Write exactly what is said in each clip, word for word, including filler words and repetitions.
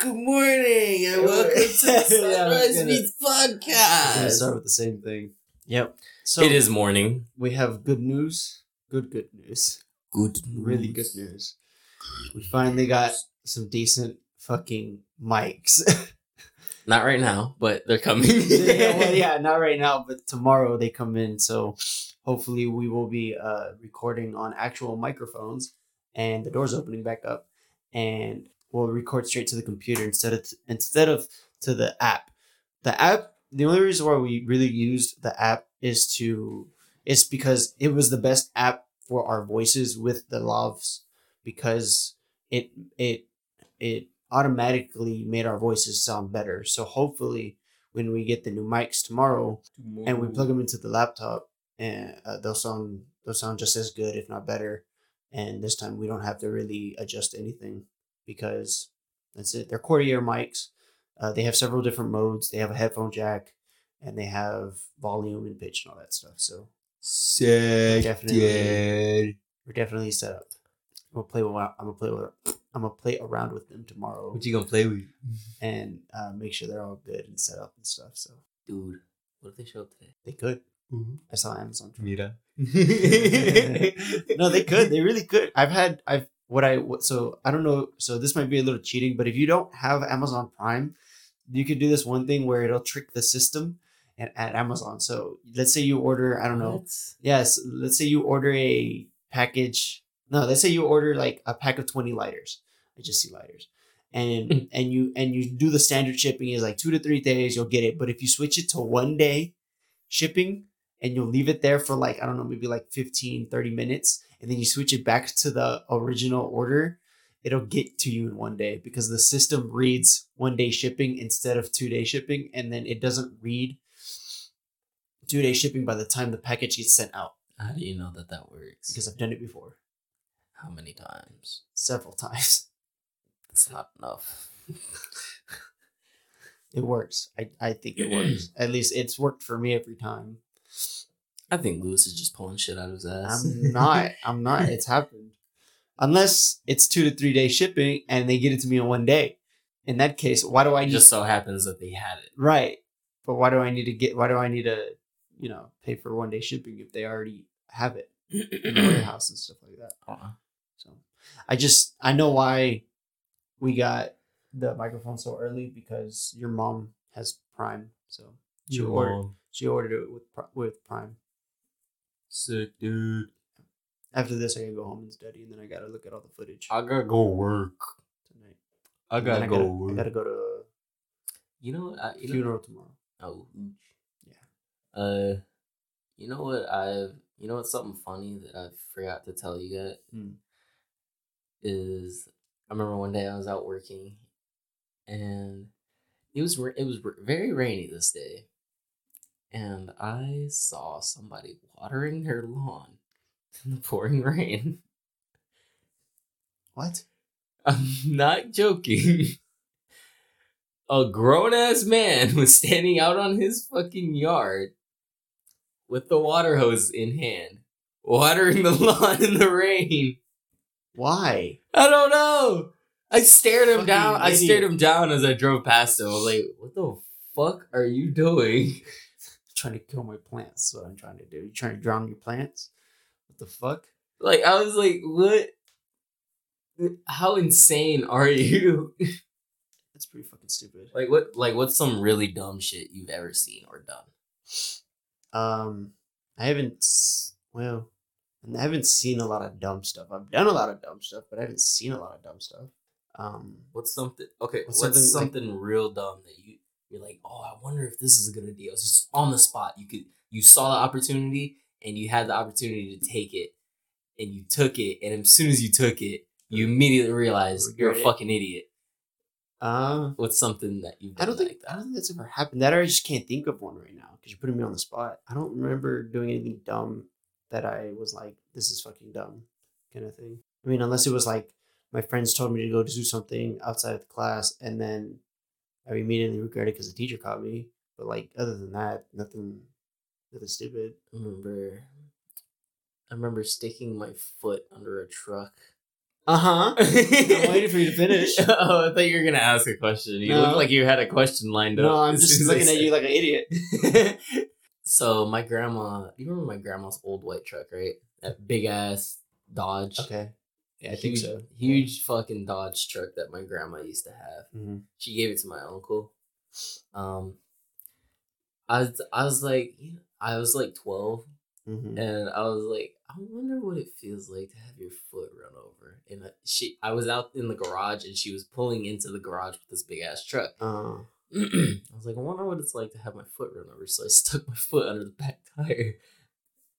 Good morning and welcome to the Sunrise yeah, Meets podcast. We're gonna start with the same thing. Yep. So it is morning. We have good news. Good, good news. Good news. Really good news. We finally got some decent fucking mics. Not right now, but they're coming. yeah, well, yeah, not right now, but tomorrow they come in. So hopefully we will be uh, recording on actual microphones and the door's opening back up. And we'll record straight to the computer instead of, instead of to the app. The app, the only reason why we really used the app is to, it's because it was the best app for our voices with the L A Vs because it, it, it, automatically made our voices sound better. So hopefully when we get the new mics tomorrow Ooh. and we plug them into the laptop, and uh, they'll sound they'll sound just as good, if not better. And this time we don't have to really adjust anything because that's it. They're quarter-ear mics. Uh, they have several different modes. They have a headphone jack and they have volume and pitch and all that stuff. So sick, definitely, yeah. We're definitely set up. We'll play with I'm gonna play with I'm gonna play around with them tomorrow. What you gonna play with? And uh, make sure they're all good and set up and stuff. So, dude, what if they show up today? They could. Mm-hmm. I saw Amazon. Mira. No, they could. They really could. I've had. I've what I what, so I don't know. So this might be a little cheating, but if you don't have Amazon Prime, you could do this one thing where it'll trick the system at, at Amazon. So let's say you order. I don't know. What? Yes. Let's say you order a package. No, let's say you order like a pack of twenty lighters. I just see lighters. And and you and you do the standard shipping is like two to three days, you'll get it. But if you switch it to one day shipping and you'll leave it there for like, I don't know, maybe like fifteen, thirty minutes. And then you switch it back to the original order. It'll get to you in one day because the system reads one day shipping instead of two day shipping. And then it doesn't read two day shipping by the time the package gets sent out. How do you know that that works? Because I've done it before. How many times? Several times. That's not enough. It works. I, I think it works. At least it's worked for me every time. I think Lewis is just pulling shit out of his ass. I'm not. I'm not. It's happened. Unless it's two to three day shipping and they get it to me in one day. In that case, why do I need... It just so happens that they had it. Right. But why do I need to get... Why do I need to, you know, pay for one day shipping if they already have it in the warehouse and stuff like that? I don't know. So I just I know why we got the microphone so early because your mom has Prime, so she your ordered mom. she ordered it with with Prime. Sick, dude. After this, I gotta go home and study, and then I gotta look at all the footage. I gotta go work tonight. I gotta go I gotta, work. I gotta go to you know I, you funeral know, tomorrow. Oh, yeah. Uh, you know what I've you know what's something funny that I forgot to tell you guys. Mm. Is I remember one day I was out working, and it was it was very rainy this day, and I saw somebody watering their lawn in the pouring rain. What? I'm not joking. A grown ass man was standing out on his fucking yard with the water hose in hand, watering the lawn in the rain. Why? I don't know. I stared him down. Idiot. I stared him down as I drove past him. I was like, what the fuck are you doing? I'm trying to kill my plants. That's what I'm trying to do. You trying to drown your plants? What the fuck? Like, I was like, what? How insane are you? That's pretty fucking stupid. Like, what? Like, what's some really dumb shit you've ever seen or done? Um, I haven't... Well... And I haven't seen a lot of dumb stuff. I've done a lot of dumb stuff, but I haven't seen a lot of dumb stuff. Um, what's something? Okay, what's, what's something, something like, real dumb that you you're like, oh, I wonder if this is a good idea. It's just on the spot. You could you saw the opportunity and you had the opportunity to take it, and you took it. And as soon as you took it, you immediately realized you're a fucking idiot. Uh, what's something that you? I don't think like that? I don't think that's ever happened. That I just can't think of one right now because you're putting me on the spot. I don't remember doing anything dumb that I was like, this is fucking dumb kind of thing. I mean, unless it was like my friends told me to go do something outside of the class and then I immediately regret it because the teacher caught me. But like, other than that, nothing, nothing stupid. I remember, I remember sticking my foot under a truck. Uh-huh. I'm waiting for you to finish. Oh, I thought you were going to ask a question. You no. looked like you had a question lined up. No, I'm just looking at you like an idiot. So my grandma, you remember my grandma's old white truck, right? That big-ass Dodge. Okay. Yeah, I huge, think so. Huge yeah. fucking Dodge truck that my grandma used to have. Mm-hmm. She gave it to my uncle. Um, I was, I was like, I was like twelve. Mm-hmm. And I was like, I wonder what it feels like to have your foot run over. And I, she, I was out in the garage, and she was pulling into the garage with this big ass truck. Uh, I was like, I wonder what it's like to have my foot run over. So I stuck my foot under the back tire,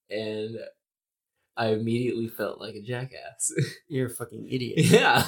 and I immediately felt like a jackass. You're a fucking idiot. Yeah,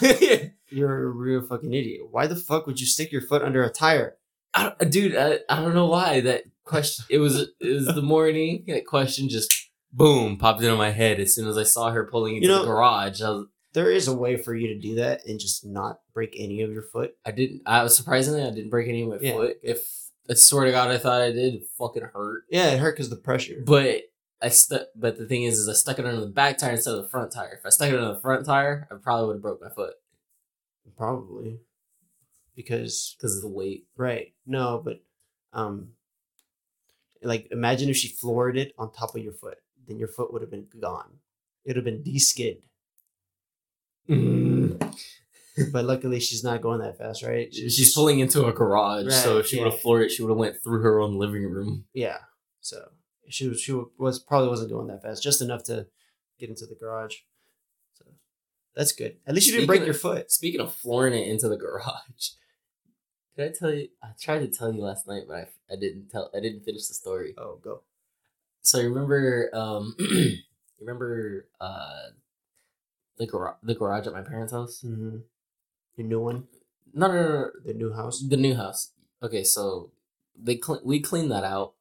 you're a real fucking idiot. Why the fuck would you stick your foot under a tire? I don't, dude, I, I don't know why that question. It was it was the morning. That question just boom popped into my head as soon as I saw her pulling into you know, the garage. I was, there is a way for you to do that and just not break any of your foot. I didn't. I was surprisingly I didn't break any of my yeah. foot. If I swear to God, I thought I did. It fucking hurt. Yeah, it hurt because of the pressure. But I stuck. But the thing is, is I stuck it under the back tire instead of the front tire. If I stuck it under the front tire, I probably would have broke my foot. Probably. Because because of the weight, right? No, but um, like imagine if she floored it on top of your foot, then your foot would have been gone. It would have been de-skid. Mm. But luckily, she's not going that fast, right? She's, she's pulling into a garage, right, so if she yeah. would have floored it, she would have went through her own living room. Yeah, so she was she was probably wasn't going that fast, just enough to get into the garage. So that's good. At least you didn't break your foot. Speaking of flooring it into the garage. Did I tell you? I tried to tell you last night, but I, I didn't tell. I didn't finish the story. Oh, go. So you remember, um, you remember uh, the garage, the garage at my parents' house. Mm-hmm. The new one. No, no, no, no. The new house. The new house. Okay, so they cl- we cleaned that out.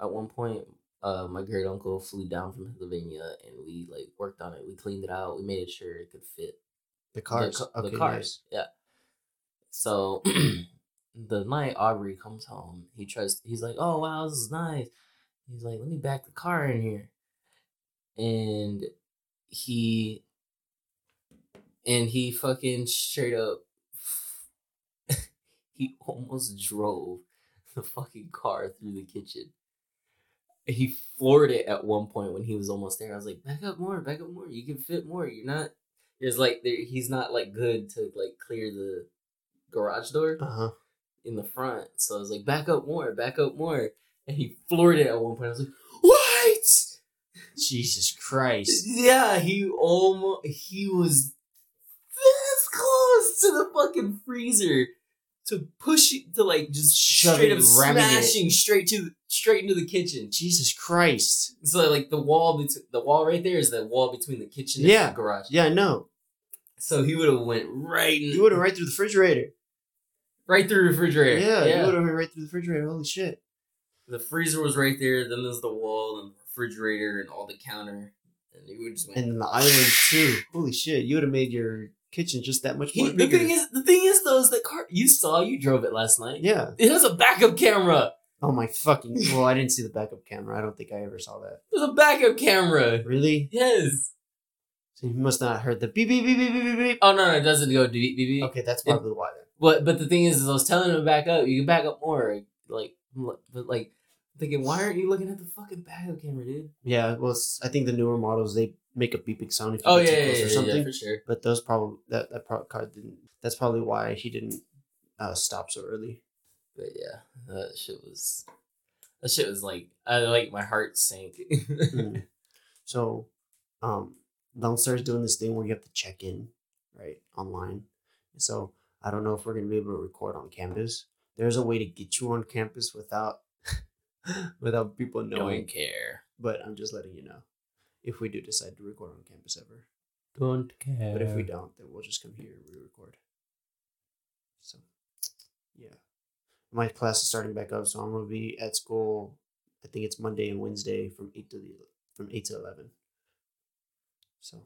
At one point, uh, my great uncle flew down from Pennsylvania, and we like worked on it. We cleaned it out. We made sure it could fit the cars. The, okay, the cars. Nice. Yeah. So. The night Aubrey comes home, he tries, he's like, oh, wow, this is nice. He's like, let me back the car in here. And he, and he fucking straight up, he almost drove the fucking car through the kitchen. He floored it at one point when he was almost there. I was like, back up more, back up more. You can fit more. You're not, there's like, there, he's not like good to like clear the garage door. Uh-huh. In the front, so I was like, back up more, back up more, and he floored it at one point. I was like, what? Jesus Christ. Yeah, he almost, he was this close to the fucking freezer to push it, to like just straight up smashing it. straight to straight into the kitchen. Jesus Christ. So like the wall between the wall right there is the wall between the kitchen and yeah. the garage. Yeah, I know. So he would have went right in. He would have right through the refrigerator. Right through the refrigerator. Yeah, yeah. It would have been right through the refrigerator. Holy shit. The freezer was right there. Then there's the wall and the refrigerator and all the counter. And it would just went. And the island, too. Holy shit. You would have made your kitchen just that much more he, bigger. The thing is, the thing is, though, is that car you saw, you drove it last night. Yeah. It has a backup camera. Oh, my fucking. Well, I didn't see the backup camera. I don't think I ever saw that. There's a backup camera. Really? Yes. So you must not have heard the beep, beep, beep, beep, beep, beep. Oh, no, no. It doesn't go beep, beep, beep. Okay, that's probably why then. But but the thing is, is I was telling him to back up. You can back up more, like, but like thinking, why aren't you looking at the fucking backup camera, dude? Yeah, well, it's, I think the newer models they make a beeping sound if you oh, get yeah, too close yeah, or yeah, something. Yeah, for sure. But those probably that that pro- car didn't. That's probably why he didn't uh, stop so early. But yeah, that shit was that shit was like I like my heart sank. mm. So, um, downstairs doing this thing where you have to check in, right, online, so. I don't know if we're going to be able to record on campus. There's a way to get you on campus without without people knowing. Don't care. But I'm just letting you know. If we do decide to record on campus ever. Don't care. But if we don't, then we'll just come here and re-record. So, yeah. My class is starting back up, so I'm going to be at school. I think it's Monday and Wednesday from eight to eleven. So.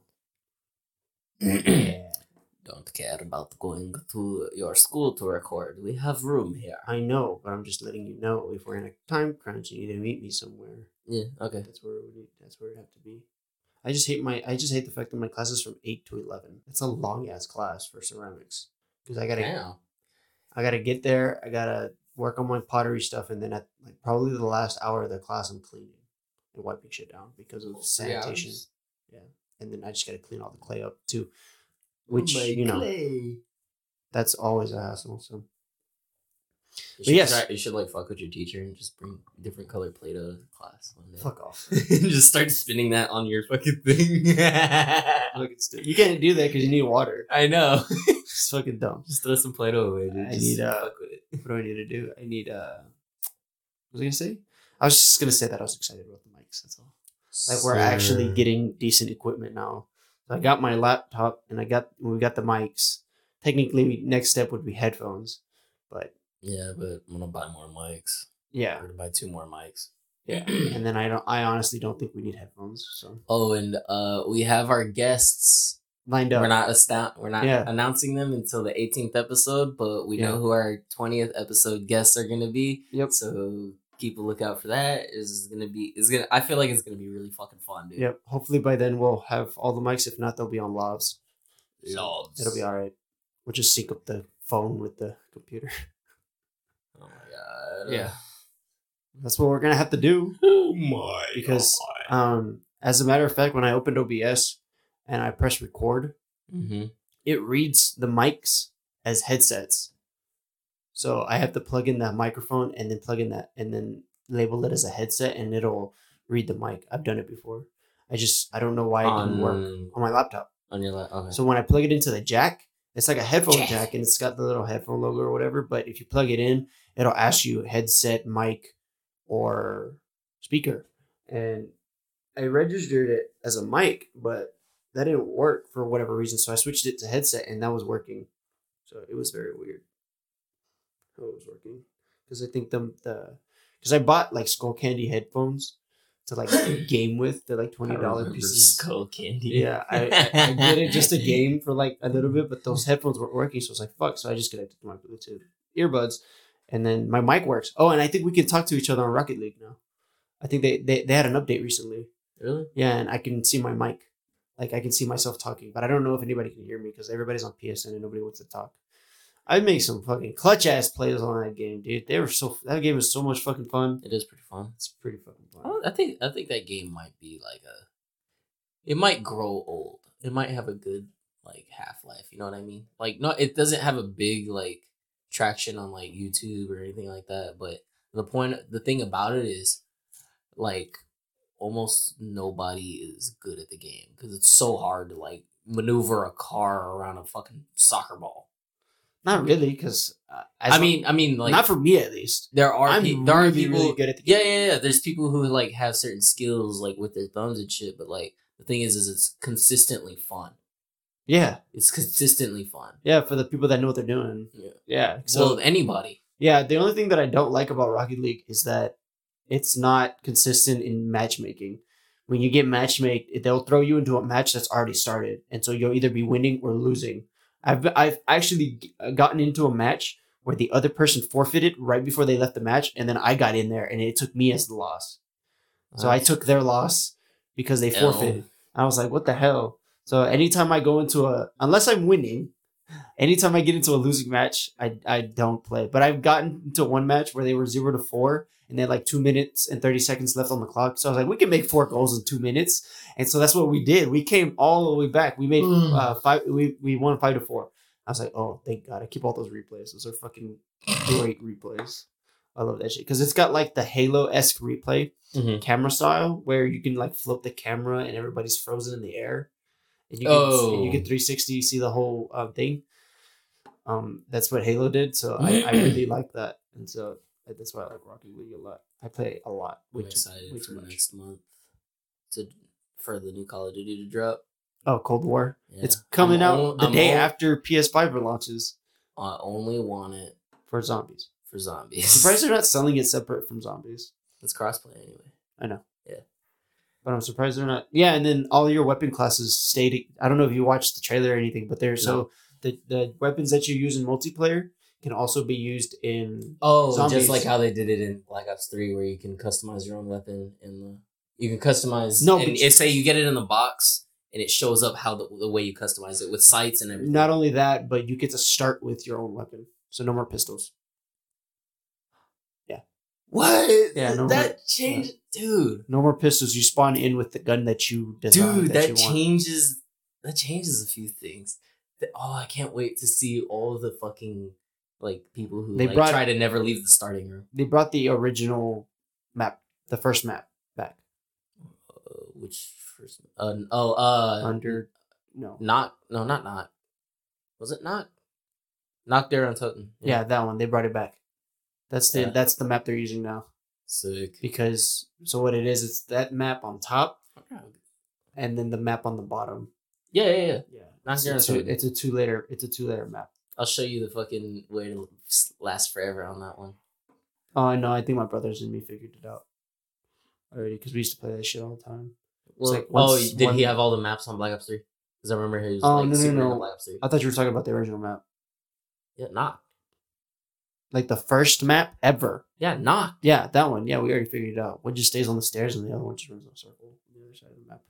Yeah. Don't care about going to your school to record. We have room here. I know, but I'm just letting you know if we're in a time crunch, you need to meet me somewhere. Yeah, okay. That's where it would, that's where it'd have to be. I just hate my I just hate the fact that my class is from eight to eleven. It's a long ass class for ceramics because I gotta Damn. I gotta get there. I gotta work on my pottery stuff, and then at like probably the last hour of the class, I'm cleaning and wiping shit down because of sanitation. Yeah, just... yeah. And then I just gotta clean all the clay up too, which oh you know, clay. That's always a hassle. So. You should, yes. try, you should like fuck with your teacher and just bring different color Play-Doh to class one day. Fuck off. Just start spinning that on your fucking thing. You can't do that because you need water. I know. It's fucking dumb. Just throw some Play-Doh away, dude. I just need uh, fuck with it. What do I need to do? I need uh what was I gonna say? I was just gonna say that I was excited about the mics, that's all. Like Sir. We're actually getting decent equipment now. So I got my laptop and I got we got the mics. Technically next step would be headphones, but yeah, but I'm gonna buy more mics. Yeah, I'm gonna buy two more mics. Yeah, and then I don't. I honestly don't think we need headphones. So. Oh, and uh, we have our guests lined up. We're not astound- We're not yeah. announcing them until the eighteenth episode, but we yeah. know who our twentieth episode guests are gonna be. Yep. So keep a lookout for that. It's gonna be. It's gonna. I feel like it's gonna be really fucking fun, dude. Yep. Hopefully by then we'll have all the mics. If not, they'll be on lobs. Lobs. It'll be all right. We'll just sync up the phone with the computer. Oh my god. Yeah. That's what we're going to have to do. Oh my Because, god. um, as a matter of fact, when I opened O B S and I press record, mm-hmm. it reads the mics as headsets. So I have to plug in that microphone and then plug in that and then label it as a headset and it'll read the mic. I've done it before. I just, I don't know why it on, didn't work on my laptop. On your laptop. Okay. So when I plug it into the jack, it's like a headphone yes. jack and it's got the little headphone logo or whatever. But if you plug it in, it'll ask you headset, mic, or speaker. And I registered it as a mic, but that didn't work for whatever reason. So I switched it to headset and that was working. So it was very weird how it was working. Because I think the, the, because I bought like Skullcandy headphones to like game with. They're like twenty dollars pieces. Skullcandy. Yeah, I, I, I did it just to game for like a little bit, but those headphones weren't working. So I was like, fuck. So I just connected to my Bluetooth earbuds. And then my mic works. Oh, and I think we can talk to each other on Rocket League now. I think they, they, they had an update recently. Really? Yeah, and I can see my mic. Like, I can see myself talking. But I don't know if anybody can hear me because everybody's on P S N and nobody wants to talk. I make some fucking clutch-ass plays on that game, dude. They were so... That game was so much fucking fun. It is pretty fun. It's pretty fucking fun. I think I think that game might be like a... It might grow old. It might have a good, like, half-life. You know what I mean? Like, no, it doesn't have a big, like... traction on like YouTube or anything like that, but the point the thing about it is like almost nobody is good at the game because it's so hard to like maneuver a car around a fucking soccer ball. Not really, because uh, I mean I mean like not for me at least. There are I'm pe- there really, are people really good at the game. Yeah, yeah, yeah. There's people who like have certain skills like with their thumbs and shit, but like the thing is is it's consistently fun. Yeah, it's consistently fun. Yeah, for the people that know what they're doing. Yeah, yeah. So well, anybody. Yeah, the only thing that I don't like about Rocket League is that it's not consistent in matchmaking. When you get matchmade, they'll throw you into a match that's already started, and so you'll either be winning or losing. I've I've actually gotten into a match where the other person forfeited right before they left the match, and then I got in there, and it took me as the loss. So I took their loss because they forfeited. I was like, what the hell? So anytime I go into a, unless I'm winning, anytime I get into a losing match, I I don't play. But I've gotten into one match where they were zero to four and they had like two minutes and thirty seconds left on the clock. So I was like, we can make four goals in two minutes. And so that's what we did. We came all the way back. We made uh, five. We, we won five to four. I was like, oh, thank God. I keep all those replays. Those are fucking great replays. I love that shit because it's got like the Halo-esque replay mm-hmm. camera style where you can like flip the camera and everybody's frozen in the air. And you, oh. get, and you get three sixty, you see the whole uh, thing. Um, that's what Halo did, so I, I really like that, and so that's why I like Rocket League a lot. I play a lot. I'm excited for next month to for the new Call of Duty to drop. Oh, Cold War! Yeah. It's coming I'm out only, the I'm day only, after P S five launches. I only want it for zombies. For zombies, I'm surprised they're not selling it separate from zombies. It's crossplay anyway. I know. Yeah. But I'm surprised they're not. Yeah, and then all your weapon classes stay. To, I don't know if you watched the trailer or anything, but they're no. so the, the weapons that you use in multiplayer can also be used in. Oh, zombies. Just like how they did it in Black Ops three, where you can customize your own weapon in the. You can customize. No, and it, say you get it in the box, and it shows up how the, the way you customize it with sights and everything. Not only that, but you get to start with your own weapon, so no more pistols. Yeah. What? Yeah. No that more, changed, yeah. dude. No more pistols. You spawn in with the gun that you design. Dude, that, that you changes. Want. That changes a few things. Oh, I can't wait to see all the fucking like people who they like, brought, try to never leave the starting room. They brought the original map, the first map back. Uh, which first? Uh, oh, uh, under no, not no, not not. Was it not? Knock there on Totten. Yeah. yeah, that one. They brought it back. That's the yeah. that's the map they're using now. Sick. Because so what it is, it's that map on top, okay. and then the map on the bottom. Yeah, yeah, yeah. yeah. Not so it's, a, it's a two layer. It's a two layer map. I'll show you the fucking way to last forever on that one. Oh, I know. I think my brothers and me figured it out already because we used to play that shit all the time. Well, like once, oh, did one... he have all the maps on Black Ops three? Because I remember he was oh, like no, super no, no. on Black Ops three. I thought you were talking about the original map. Yeah, not like the first map ever. Yeah, not yeah that one. Yeah, we already figured it out. One just stays on the stairs, and the other one just runs in a circle on the other side of the map.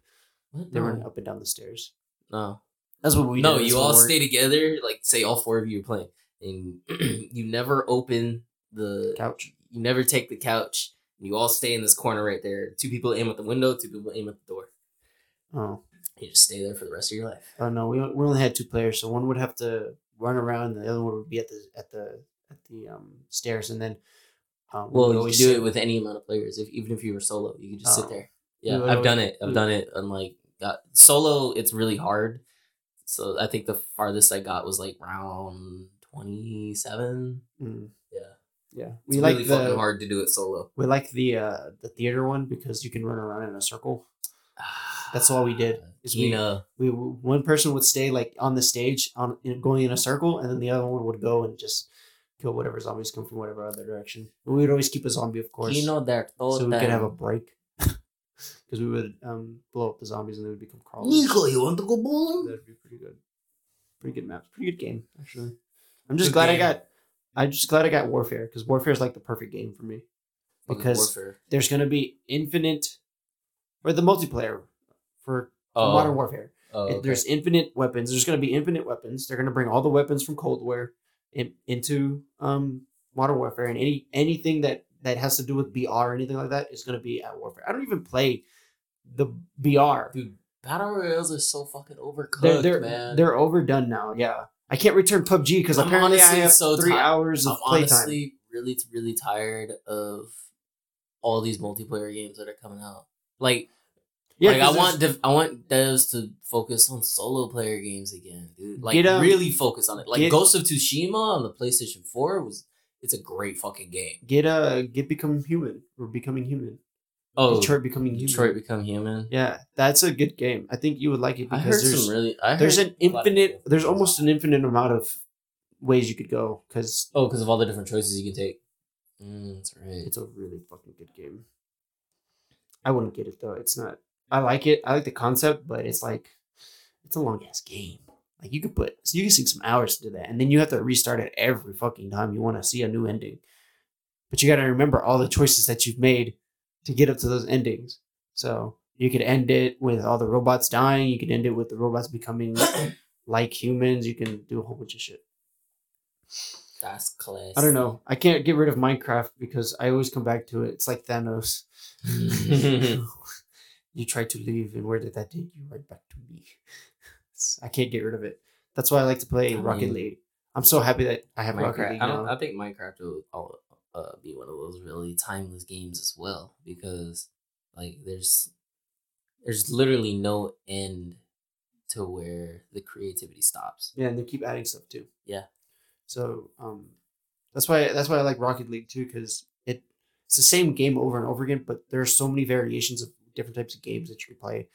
What? They no. run up and down the stairs. No. That's what we no, do. No, you all work. Stay together. Like, say all four of you are playing. And you never open the... Couch. You never take the couch. And you all stay in this corner right there. Two people aim at the window. Two people aim at the door. Oh. You just stay there for the rest of your life. Oh, no. We we only had two players. So one would have to run around. And the other one would be at the at the, at the um, stairs. And then... Um, well, you could do it with any amount of players. If Even if you were solo, you could just oh. sit there. Yeah, no, I've no, done it. I've no. done it. I'm like... God, solo, it's really hard. So I think the farthest I got was like round twenty-seven. Mm. Yeah, yeah. We it's like really the, fucking hard to do it solo. We like the uh, the theater one because you can run around in a circle. That's all we did. Is we, we one person would stay like on the stage on going in a circle, and then the other one would go and just kill whatever zombies come from whatever other direction. We would always keep a zombie, of course, you know that so we them. could have a break. Because we would um, blow up the zombies and they would become crawlers. Nico, you want to go bowling? That'd be pretty good. Pretty good maps. Pretty good game, actually. I'm just good glad game. I got. I'm just glad I got Warfare because Warfare is like the perfect game for me. Because there's gonna be infinite, or the multiplayer for oh. Modern Warfare. Oh, okay. There's infinite weapons. There's gonna be infinite weapons. They're gonna bring all the weapons from Cold War in, into um, Modern Warfare, and any anything that. That has to do with B R or anything like that is going to be at Warfare. I don't even play the B R. Dude, Battle Royales are so fucking overcooked, they're, they're, man. They're overdone now, yeah. I can't return P U B G because apparently I have so three t- hours of playtime. I'm play honestly time. really, really tired of all these multiplayer games that are coming out. Like, yeah, like I, want dev- I want devs to focus on solo player games again, dude. Like, get, um, really focus on it. Like, get, Ghost of Tsushima on the PlayStation four was... It's a great fucking game. Get uh, get Become Human. Or Becoming Human. Oh, Detroit Becoming Human. Detroit Become Human. Yeah, that's a good game. I think you would like it because I heard there's some really. I there's an infinite. There's almost an infinite amount of ways you could go because oh, because of all the different choices you can take. Mm, that's right. It's a really fucking good game. I wouldn't get it though. It's not. I like it. I like the concept, but it's like it's a long ass game. Like you could put, so you can sink some hours to that, and then you have to restart it every fucking time you want to see a new ending. But you got to remember all the choices that you've made to get up to those endings. So you could end it with all the robots dying. You could end it with the robots becoming like humans. You can do a whole bunch of shit. That's classic. I don't know. I can't get rid of Minecraft because I always come back to it. It's like Thanos. You tried to leave, and where did that take you? Right back to me. I can't get rid of it. That's why I like to play I Rocket mean, League. I'm so happy that I have Minecraft, Rocket League now. I, I think Minecraft will uh, be one of those really timeless games as well because, like, there's there's literally no end to where the creativity stops. Yeah, and they keep adding stuff too. Yeah. So um, that's why that's why I like Rocket League too because it it's the same game over and over again, but there are so many variations of different types of games that you can play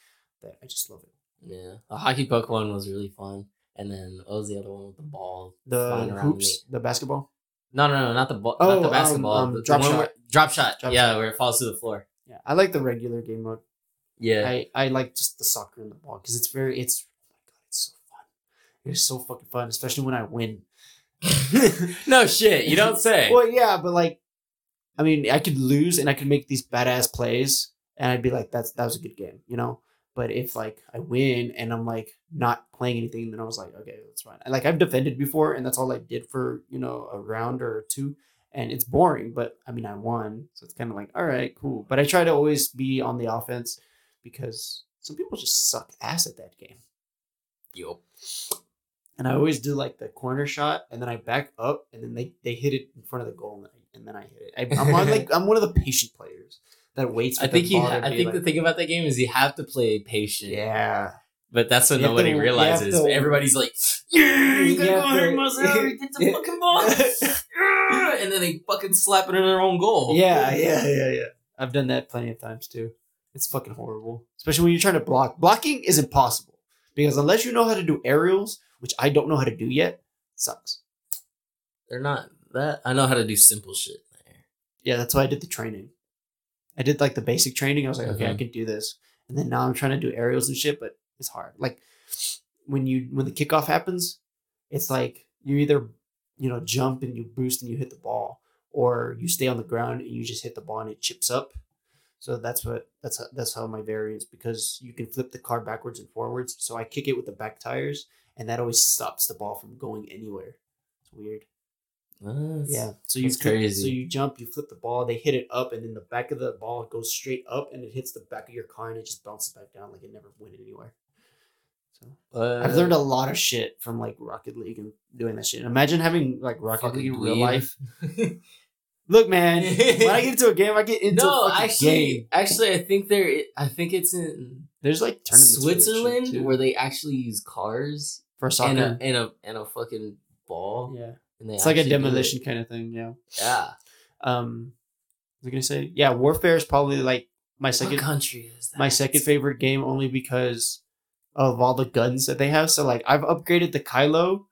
that I just love it. Yeah, the hockey puck one was really fun, and then what was the other one with the ball? The hoops, the basketball. No, no, no, not the ball. Oh, not the basketball. Um, um, the, drop, the shot. Where, drop shot. Drop yeah, shot. Yeah, where it falls to the floor. Yeah, I like the regular game mode. Yeah, I, I like just the soccer and the ball because it's very it's oh my god, it's so fun. It's so fucking fun, especially when I win. No shit, you don't say. Well, yeah, but like, I mean, I could lose and I could make these badass plays. and I'd be like, that's that was a good game, you know. But if like I win and I'm like not playing anything, then I was like, okay, that's fine. And, like, I've defended before, and that's all I did for, you know, a round or two, and it's boring. But I mean, I won, so it's kind of like, all right, cool. But I try to always be on the offense because some people just suck ass at that game. Yup. And I always do like the corner shot, and then I back up, and then they, they hit it in front of the goal, and, I, and then I hit it. I, I'm on, like I'm one of the patient players that waits. For I think you. Ha- I think like, the thing about that game is you have to play patient. Yeah. But that's what you nobody to, realizes. To, Everybody's like, yeah, you gotta go hurt myself. Get the fucking ball. And then they fucking slap it in their own goal. Yeah, yeah, yeah, yeah. I've done that plenty of times too. It's fucking horrible, especially when you're trying to block. Blocking is impossible because unless you know how to do aerials, which I don't know how to do yet, it sucks. They're not that. I know how to do simple shit. There. Yeah, that's why I did the training. I did like the basic training. I was like, mm-hmm. okay, I can do this. And then now I'm trying to do aerials and shit, but it's hard. Like when you when the kickoff happens, it's like you either you know jump and you boost and you hit the ball, or you stay on the ground and you just hit the ball and it chips up. So that's what that's how, that's how my variance, because you can flip the car backwards and forwards. So I kick it with the back tires, and that always stops the ball from going anywhere. It's weird. Oh, that's, yeah. So you crazy. So you jump, you flip the ball, they hit it up, and then the back of the ball goes straight up, and it hits the back of your car, and it just bounces back down like it never went anywhere. So uh, I've learned a lot of shit from like Rocket League and doing that shit. Imagine having like Rocket League in real weird. life. Look, man, when I get into a game, I get into no, a fucking actually, game. Actually, I think there. I think it's in there's like Switzerland where, where they actually use cars for soccer and a and a, and a fucking ball. Yeah, and they it's like a demolition kind of thing. Yeah, yeah. Um, I was gonna say, yeah, Warfare is probably like my second what country is that? my second favorite game, only because of all the guns that they have. So like, I've upgraded the Kylo,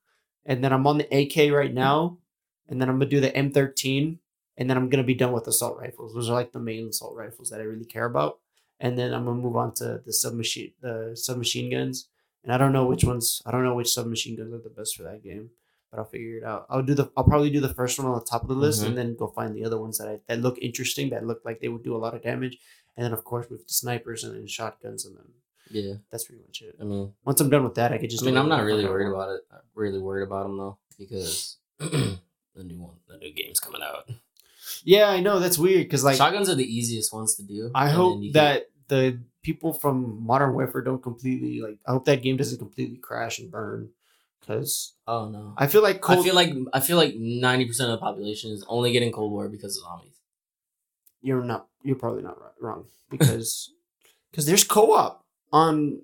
and then I'm on the A K right now, and then I'm gonna do the M thirteen. And then I'm going to be done with assault rifles. Those are like the main assault rifles that I really care about. And then I'm going to move on to the submachine the submachine guns. And I don't know which ones, I don't know which submachine guns are the best for that game, but I'll figure it out. I'll do the I'll probably do the first one on the top of the list, mm-hmm. and then go find the other ones that I, that look interesting, that look like they would do a lot of damage. And then of course with the snipers and then shotguns and then yeah. That's pretty much it. I mean, once I'm done with that, I could just I mean, I'm not really worried about it. I'm really worried about them though, because the new one, the new game's coming out. Yeah, I know. That's weird because like shotguns are the easiest ones to do. I hope that the people from Modern Warfare don't completely like. I hope that game doesn't completely crash and burn. Because oh no, I feel like Cold... I feel like I feel like ninety percent of the population is only getting Cold War because of zombies. You're not. You're probably not wrong because because there's co-op on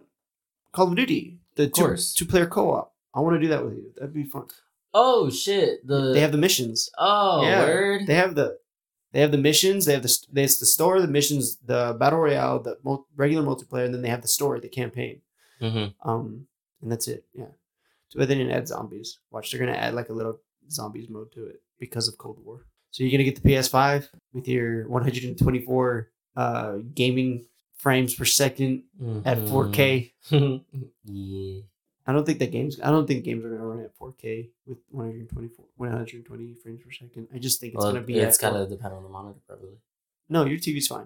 Call of Duty. The of two, two-player co-op. I want to do that with you. That'd be fun. Oh shit! The they have the missions. Oh yeah. Word! They have the. They have the missions. They have the there's the story, the missions, the battle royale, the mul- regular multiplayer, and then they have the story, the campaign. Mm-hmm. Um, and that's it. Yeah. So they didn't add zombies. Watch, they're gonna add like a little zombies mode to it because of Cold War. So you're gonna get the P S five with your one hundred twenty-four uh gaming frames per second mm-hmm. at four K. Yeah. I don't think that games. I don't think games are gonna run at four K with one hundred twenty-four, one hundred twenty frames per second. I just think it's well, gonna be. It's gotta depend on the monitor, probably. No, your T V's fine.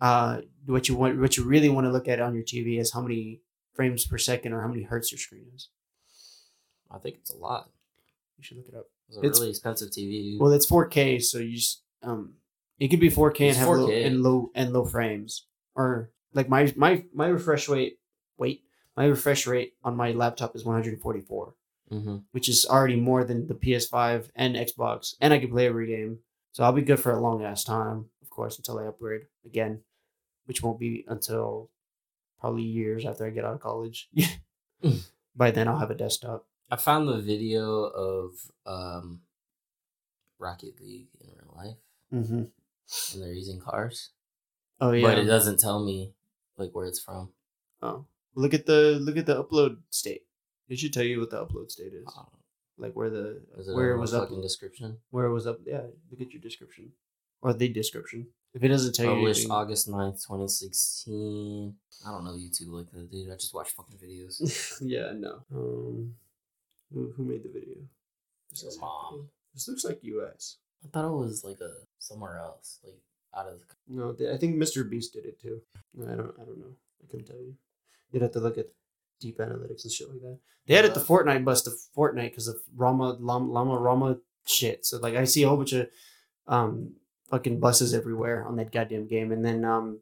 Uh, what you want, what you really want to look at on your T V is how many frames per second or how many hertz your screen is. I think it's a lot. You should look it up. It's a it's, really expensive T V. Well, it's four K, so you just, um, it could be four K it's and have four K. Low, and low and low frames, or like my my my refresh rate. Wait. My refresh rate on my laptop is one hundred forty-four, mm-hmm. which is already more than the P S five and Xbox, and I can play every game. So I'll be good for a long ass time, of course, until I upgrade again, which won't be until probably years after I get out of college. By then, I'll have a desktop. I found the video of um, Rocket League in real life, mm-hmm. and they're using cars. Oh yeah, but it doesn't tell me like where it's from. Oh. Look at the look at the upload state. It should tell you what the upload state is, um, like where the it where it was up in description. Where it was up, yeah. Look at your description or the description. If it doesn't tell Published you, anything. August ninth, twenty sixteen. I don't know YouTube like that, dude. I just watch fucking videos. Yeah, no. Um, who who made the video? This is mom. This looks like U S. I thought it was like a somewhere else, like out of the. No, they, I think Mister Beast did it too. I don't. I don't know. I couldn't tell you. You'd have to look at deep analytics and shit like that. They added the Fortnite bus to Fortnite because of Rama Llama Llama Rama shit. So like, I see a whole bunch of um fucking buses everywhere on that goddamn game. And then um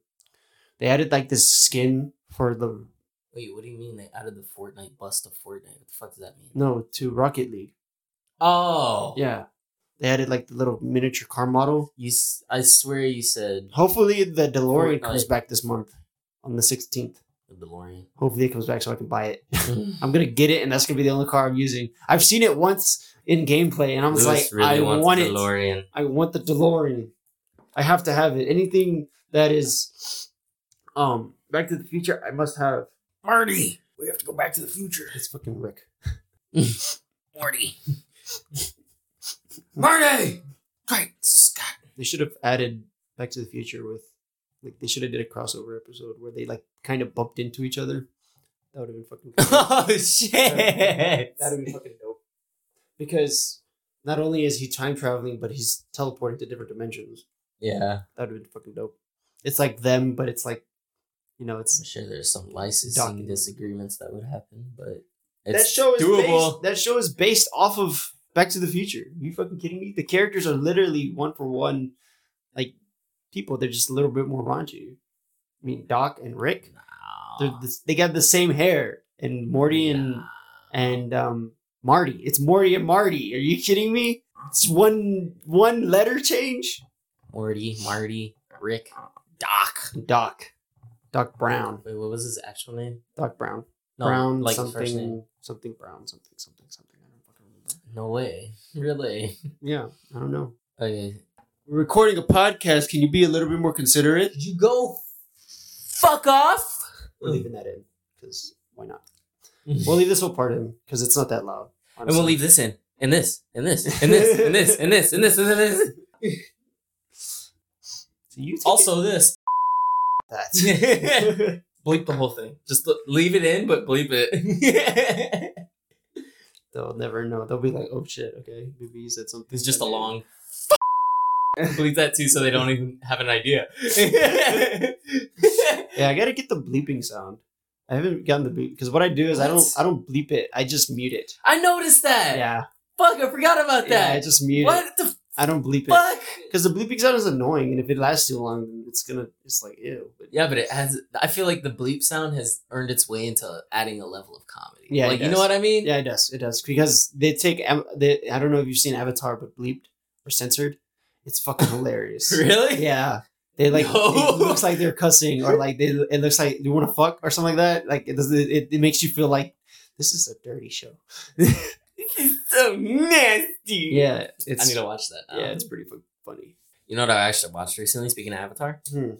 they added like this skin for the. Wait, what do you mean they added the Fortnite bus to Fortnite? What the fuck does that mean? No, to Rocket League. Oh. Yeah. They added like the little miniature car model. You, I swear you said... Hopefully the DeLorean Fortnite. comes back this month on the sixteenth. The DeLorean. Hopefully it comes back so I can buy it. I'm going to get it and that's going to be the only car I'm using. I've seen it once in gameplay and I was Lewis like, really I want it. DeLorean. I want the DeLorean. I have to have it. Anything that is um, Back to the Future, I must have. Marty, we have to go back to the future. It's fucking Rick. Marty. Marty! Great Scott. They should have added Back to the Future with, like, they should have did a crossover episode where they, like, kind of bumped into each other. That would have been fucking cool. Oh, shit! That would have been fucking dope. Because not only is he time traveling, but he's teleporting to different dimensions. Yeah. That would have been fucking dope. It's like them, but it's like, you know, it's I'm sure there's some licensing doc- disagreements that would happen, but it's that show is doable. Based, that show is based off of Back to the Future. Are you fucking kidding me? The characters are literally one for one, like people. They're just a little bit more raunchy. I mean, Doc and Rick, nah. the, they got the same hair, and Morty and nah. and um, Marty. It's Morty and Marty. Are you kidding me? It's one one letter change. Morty, Marty, Rick, Doc, Doc. Doc Brown. Wait, what was his actual name? Doc Brown. No, Brown, like something, first name. something Brown, something, something, something. I don't fucking remember. No way. Really? Yeah, I don't know. Okay. We're recording a podcast. Can you be a little bit more considerate? Could you go fuck off? We're leaving that in, because why not? We'll leave this whole part in, because it's not that loud. Honestly. And we'll leave this in, and this, and this, and this, and this, and this, and this, and this. So you also, it. this. That bleep the whole thing. Just leave it in, but bleep it. They'll never know. They'll be like, "Oh shit, okay, maybe you said something." It's just a long. Bleep that too, so they don't even have an idea. Yeah, I gotta get the bleeping sound. I haven't gotten the bleep because what I do is what? I don't, I don't bleep it. I just mute it. I noticed that. Yeah. Fuck, I forgot about that. Yeah, I just mute what it. What the. F- I don't bleep Fuck. it because the bleeping sound is annoying, and if it lasts too long, then it's gonna it's like ew. But yeah, but it has. I feel like the bleep sound has earned its way into adding a level of comedy. Yeah, like you know what I mean. Yeah, it does. It does because they take. They, I don't know if you've seen Avatar, but bleeped or censored, it's fucking hilarious. Really? Yeah. They like no. It looks like they're cussing, or like they. It looks like you want to fuck or something like that. Like it does. It, it makes you feel like this is a dirty show. It's so nasty. Yeah, it's, I need to watch that now. Yeah, it's pretty funny. You know what I actually watched recently? Speaking of Avatar, hmm.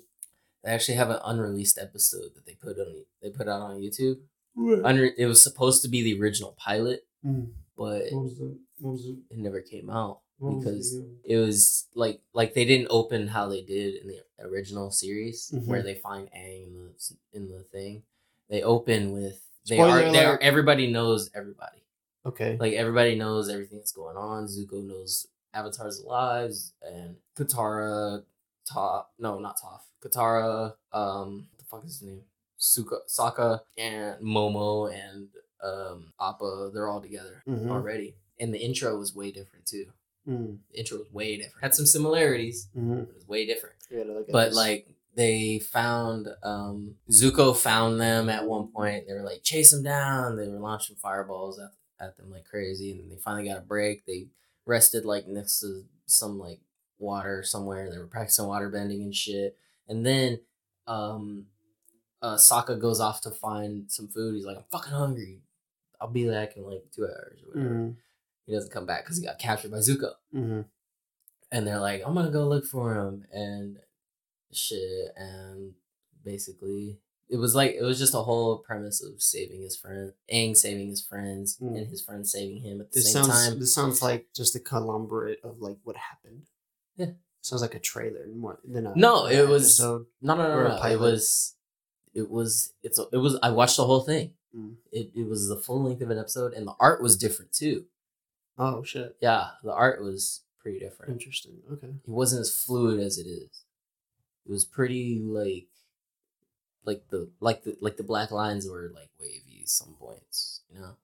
they actually have an unreleased episode that they put on. They put out on YouTube. Unre- it was supposed to be the original pilot, mm. but what was it? What was it? It never came out what because was it? it was like like they didn't open how they did in the original series, mm-hmm. where they find Aang in the in the thing. They open with they Spoiler are they alert. are everybody knows everybody. Okay. Like, everybody knows everything that's going on. Zuko knows Avatar's lives, and Katara, Toph, no, not Toph, Katara, um, what the fuck is his name? Suka, Sokka, and Momo, and um, Appa, they're all together mm-hmm. already. And the intro was way different, too. Mm. The intro was way different. Had some similarities, mm-hmm. but it was way different. Yeah, like but, this. like, they found, um, Zuko found them at one point. They were like, chase them down. They were launching fireballs at at them like crazy, and then they finally got a break. They rested like next to some like water somewhere. They were practicing water bending and shit. And then um uh Sokka goes off to find some food. He's like, I'm fucking hungry. I'll be back in like two hours or whatever. Mm-hmm. He doesn't come back because he got captured by Zuko. Mm-hmm. And they're like, I'm gonna go look for him and shit. And basically It was like, it was just a whole premise of saving his friend, Aang saving his friends, mm. and his friends saving him at the this same sounds, time. This sounds like just a conglomerate of like what happened. Yeah. Sounds like a trailer more than a No, it was, no, no, no, no. It was, it was, it's, a, it was, I watched the whole thing. Mm. It it was the full length of an episode, and the art was different too. Oh, shit. Yeah. The art was pretty different. Interesting. Okay. It wasn't as fluid as it is. it was pretty like like the like the like the black lines were like wavy some points, you know?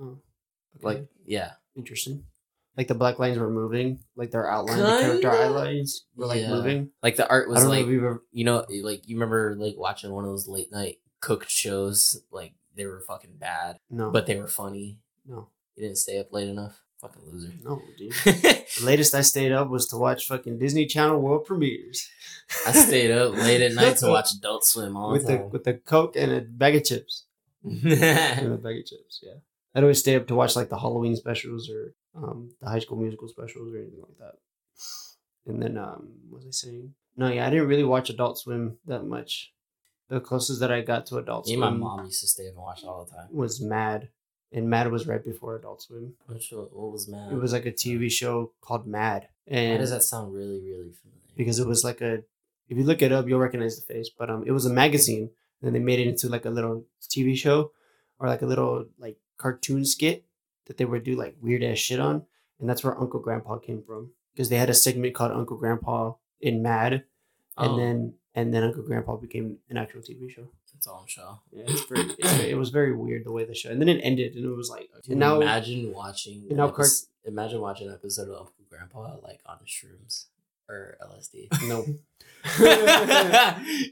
Oh, okay. Like yeah. Interesting. Like the black lines were moving, like their outline, the character outlines were like yeah. moving. Like the art was like, know you, were... you know, like you remember like watching one of those late night cooked shows, like they were fucking bad, no, but they were funny. No, you didn't stay up late enough, fucking loser. No, dude. The latest I stayed up was to watch fucking Disney Channel world premieres. I stayed up late at night to watch Adult Swim all with the time. The, with a Coke and a bag of chips. And a bag of chips, yeah. I'd always stay up to watch like the Halloween specials or um, the High School Musical specials or anything like that. And then, um, what was I saying? No, yeah, I didn't really watch Adult Swim that much. The closest that I got to Adult Swim. Me and my mom used to stay up and watch it all the time. Was Mad. And Mad was right before Adult Swim. Which, what was Mad? It was like a T V show called Mad. And how does that sound really, really familiar? Because it was like a, if you look it up, you'll recognize the face. But um, it was a magazine. And they made it into like a little T V show or like a little like cartoon skit that they would do like weird ass shit on. And that's where Uncle Grandpa came from. Because they had a segment called Uncle Grandpa in Mad. Oh. And then and then Uncle Grandpa became an actual T V show. It's all I'm sure. Yeah, it's very, it's very, it was very weird the way the show. And then it ended, and it was like. Dude, and now imagine watching. And now episode, Cart- imagine watching an episode of Uncle Grandpa like on shrooms or L S D. No, dude,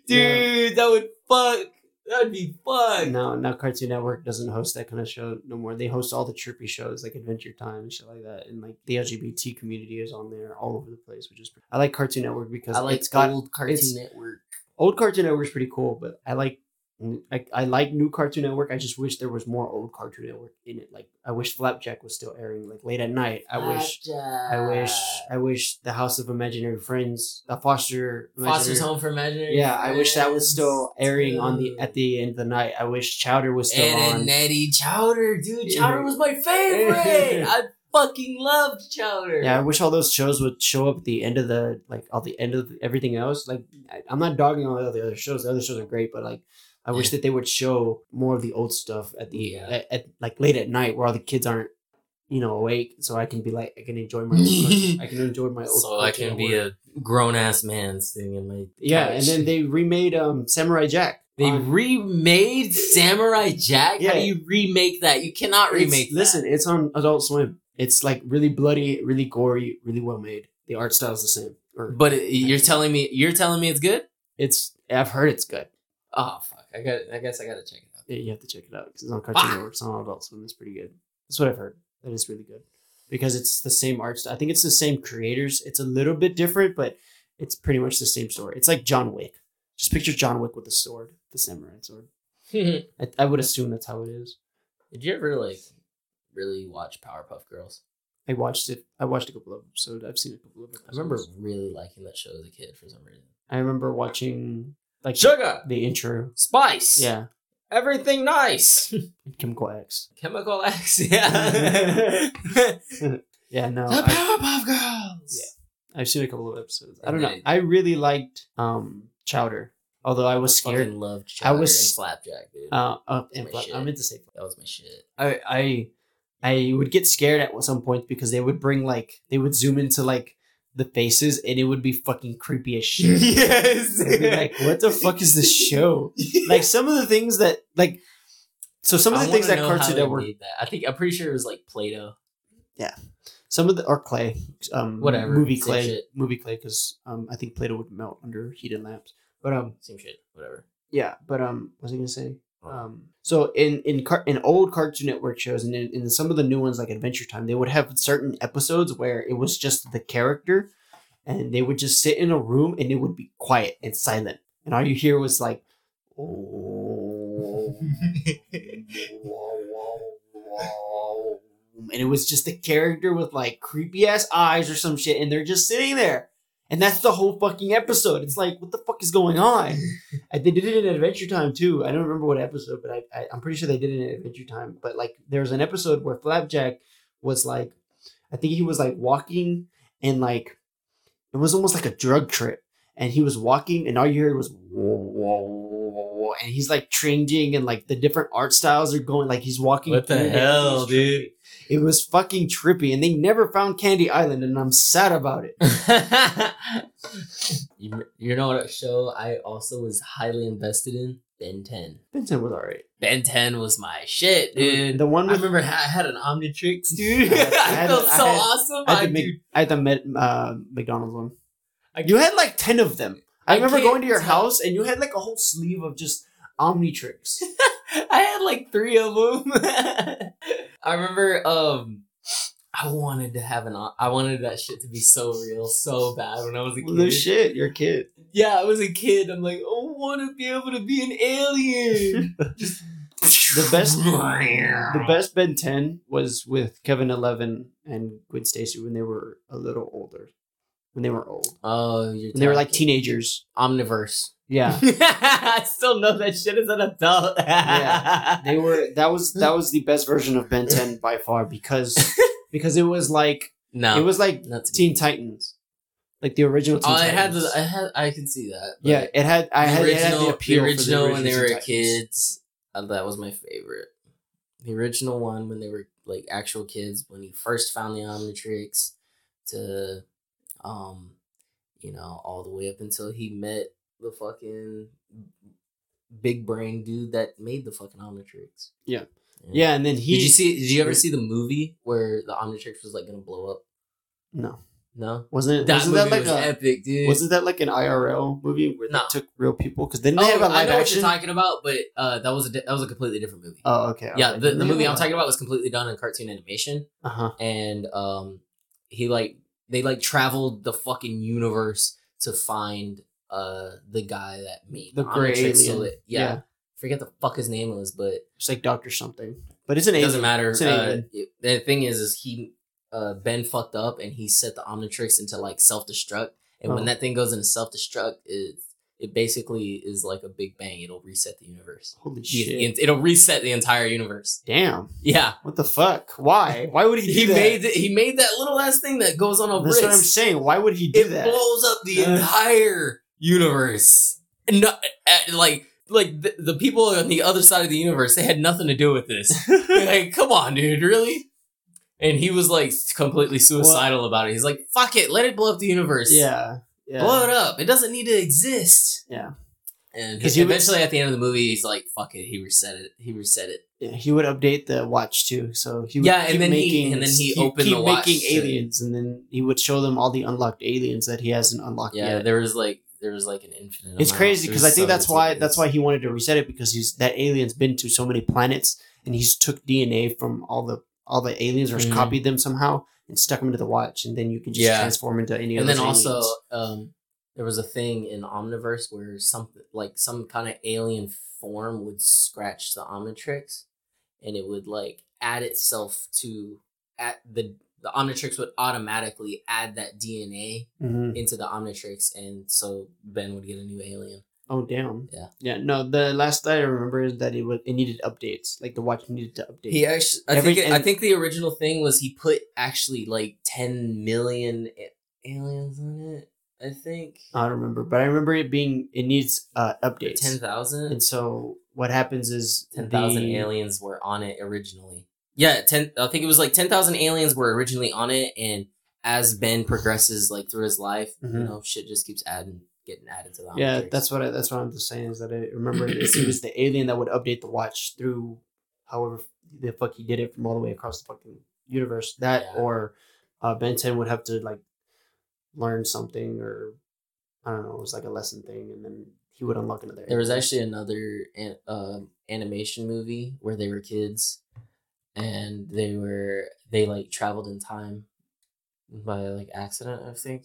yeah. That would fuck. That would be fun. No, now Cartoon Network doesn't host that kind of show no more. They host all the trippy shows like Adventure Time and shit like that. And like the L G B T community is on there all over the place, which is pretty- I like Cartoon Network because I like it's got old Cartoon Network. Old Cartoon Network is pretty cool, but I like. I, I like new Cartoon Network. I just wish there was more old Cartoon Network in it. Like I wish Flapjack was still airing like late at night. I wish Flapjack. I wish I wish the House of Imaginary Friends, the Foster imaginary, Foster's Home for Imaginary Yeah, Friends. I wish that was still airing dude. on the at the end of the night. I wish Chowder was still Ed on. And Nettie Chowder, dude. Chowder was my favorite. I fucking loved Chowder. Yeah, I wish all those shows would show up at the end of the like all the end of the, everything else. Like I, I'm not dogging all the other shows. The other shows are great, but like I wish that they would show more of the old stuff at the yeah. at, at like late at night where all the kids aren't, you know, awake. So I can be like I can enjoy my old I can enjoy my old. So I can be work. a grown ass man sitting in my couch. Yeah, and then they remade um Samurai Jack. They um, remade Samurai Jack. Yeah. How do you remake that? You cannot remake. It's, that. Listen, it's on Adult Swim. It's like really bloody, really gory, really well made. The art style is the same. Or, but it, you're telling me you're telling me it's good. It's I've heard it's good. Oh fuck. I got. I guess I gotta check it out. Yeah, you have to check it out because it's on Cartoon Network. Ah! It's on Adult Swim. It's pretty good. That's what I've heard. That is really good because it's the same art style. I think it's the same creators. It's a little bit different, but it's pretty much the same story. It's like John Wick. Just picture John Wick with a sword, the samurai sword. I, I would assume that's how it is. Did you ever like really watch Powerpuff Girls? I watched it. I watched a couple of episodes. I've seen a couple of episodes. I remember really liking that show as a kid for some reason. I remember watching. Like sugar, the, the intro, spice, yeah, everything nice. Chemical X, Chemical X, yeah, yeah. No, the Powerpuff Girls. Yeah, I've seen a couple of episodes. I don't okay. know. I really liked um Chowder, although I was scared. I loved Chowder I was, and Flapjack, dude. Uh, uh and Flap- I meant to say that was my shit. I I I would get scared at some point because they would bring like they would zoom into like. the faces, and it would be fucking creepy as shit. Yes. I'd be like, what the fuck is this show? Like some of the things that like so some of the I things that Cartoon Network that. I think I'm pretty sure it was like Play-Doh. Yeah. Some of the or clay. Um whatever. Movie clay. Shit. Movie clay because um I think Play-Doh would melt under heated lamps. But um same shit. Whatever. Yeah, but um what was I gonna say? Um, so in in, car- in old Cartoon Network shows and in, in some of the new ones like Adventure Time, they would have certain episodes where it was just the character and they would just sit in a room and it would be quiet and silent. And all you hear was like, oh, and it was just the character with like creepy ass eyes or some shit. And they're just sitting there. And that's the whole fucking episode. It's like, what the fuck is going on? I, they did it in Adventure Time, too. I don't remember what episode, but I, I, I'm pretty sure they did it in Adventure Time. But, like, there was an episode where Flapjack was, like, I think he was, like, walking and, like, it was almost like a drug trip. And he was walking, and all you heard was, whoa, whoa, whoa, whoa, incredible. And he's like trending and like the different art styles are going, like he's walking. What the hell, dude? It was fucking trippy, and they never found Candy Island, and I'm sad about it. you, you know what show I also was highly invested in? Ben ten. Ben ten was alright. Ben ten was my shit, dude. The one with- I remember I had an Omnitrix, dude. I, I, had, I felt I so had, awesome. I had, I, the, I had the uh, McDonald's one. You had like ten of them. I, I remember going to your tell. house, and you had like a whole sleeve of just Omnitrix. I had like three of them. I remember um, I wanted to have an... I wanted that shit to be so real, so bad when I was a kid. No shit, you're a kid. Yeah, I was a kid. I'm like, oh, I want to be able to be an alien. Just the best the best Ben ten was with Kevin eleven and Gwen Stacy when they were a little older. When they were old. Oh, you're When they were like teenagers. Omniverse. Yeah. I still know that shit as an adult. Yeah. They were that was that was the best version of Ben ten by far because because it was like no, it was like Teen Titans. Like the original Teen oh, Titans. I had the, I had I can see that. Yeah, it had I had, original, it had the appeal the original, for the original when they were kids. Uh, that was my favorite. The original one when they were like actual kids when you first found the Omnitrix to um you know all the way up until he met the fucking big brain dude that made the fucking Omnitrix. Yeah. Yeah, yeah and then he Did you see did you ever see the movie where the Omnitrix was like gonna blow up? No. No? Wasn't it that, wasn't movie that like was a, epic, dude? Wasn't that like an I R L movie where no. they took real people? Because then they oh, have a live I know action? What you're talking about, but uh that was a that was a completely different movie. Oh okay. Yeah, okay. The, the movie I'm talking about was completely done in cartoon animation. Uh-huh. And um he like they like traveled the fucking universe to find uh the guy that made the gray alien. It. Yeah. yeah forget the fuck his name was, but it's like Doctor something, but it's an it alien. Doesn't matter. Uh, it, the thing is is he uh Ben fucked up and he set the Omnitrix into like self-destruct, and oh. when that thing goes into self-destruct it it basically is like a big bang. It'll reset the universe. Holy shit. It, it'll reset the entire universe. Damn. Yeah. What the fuck? Why? Why would he do he that? Made the, he made that little ass thing that goes on a That's wrist. That's what I'm saying. Why would he do it that? It blows up the uh. entire universe. No, like like the, the people on the other side of the universe, they had nothing to do with this. Like, come on, dude. Really? And he was like completely suicidal what? about it. He's like, fuck it. Let it blow up the universe. Yeah. Yeah. Blow it up. It doesn't need to exist. Yeah. And he eventually would, at the end of the movie, he's like, fuck it. He reset it. He reset it. Yeah, he would update the watch too. So he would yeah, keep and then making, he, and then he opened the watch. Making aliens, and then he would show them all the unlocked aliens that he hasn't unlocked yeah, yet. Yeah, there was like there was like an infinite amount. It's crazy because I think so that's why aliens. that's why he wanted to reset it, because he's that alien's been to so many planets and he's took D N A from all the all the aliens or mm-hmm. copied them somehow. And stuck them into the watch, and then you can just yeah. transform into any other. And then also, um, there was a thing in Omniverse where some like some kind of alien form would scratch the Omnitrix, and it would like add itself to at the the Omnitrix would automatically add that D N A mm-hmm. into the Omnitrix, and so Ben would get a new alien. Oh damn! Yeah, yeah. No, the last I remember is that it would it needed updates. Like the watch needed to update. He actually, I Every, think, it, I think the original thing was he put actually like ten million a- aliens on it. I think I don't remember, but I remember it being it needs uh, updates. Ten thousand, and so what happens is ten thousand the... aliens were on it originally. Yeah, ten. I think it was like ten thousand aliens were originally on it, and as Ben progresses like through his life, mm-hmm. you know, shit just keeps adding. Getting added to the Omnitrix. Yeah, that's what I, that's what I'm just saying is that I remember it, it was the alien that would update the watch through however the fuck he did it from all the way across the fucking universe. That yeah. or uh, Ben ten would have to like learn something, or I don't know, it was like a lesson thing, and then he would unlock another. There alien. was actually another an, uh, animation movie where they were kids, and they were they like traveled in time by like accident, I think.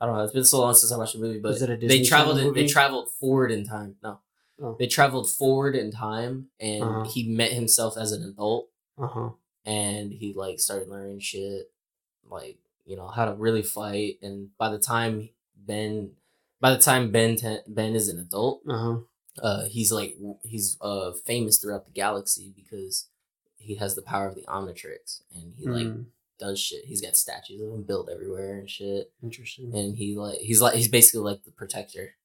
I don't know. It's been so long since I watched the movie, but they traveled. In, they traveled forward in time. No, oh. they traveled forward in time, and uh-huh. he met himself as an adult, uh-huh. and he like started learning shit, like you know how to really fight. And by the time Ben, by the time Ben ten, Ben is an adult, uh-huh. uh, he's like he's uh famous throughout the galaxy because he has the power of the Omnitrix, and he mm. like. does shit. He's got statues of him built everywhere and shit. Interesting. And he like he's like he's basically like the protector.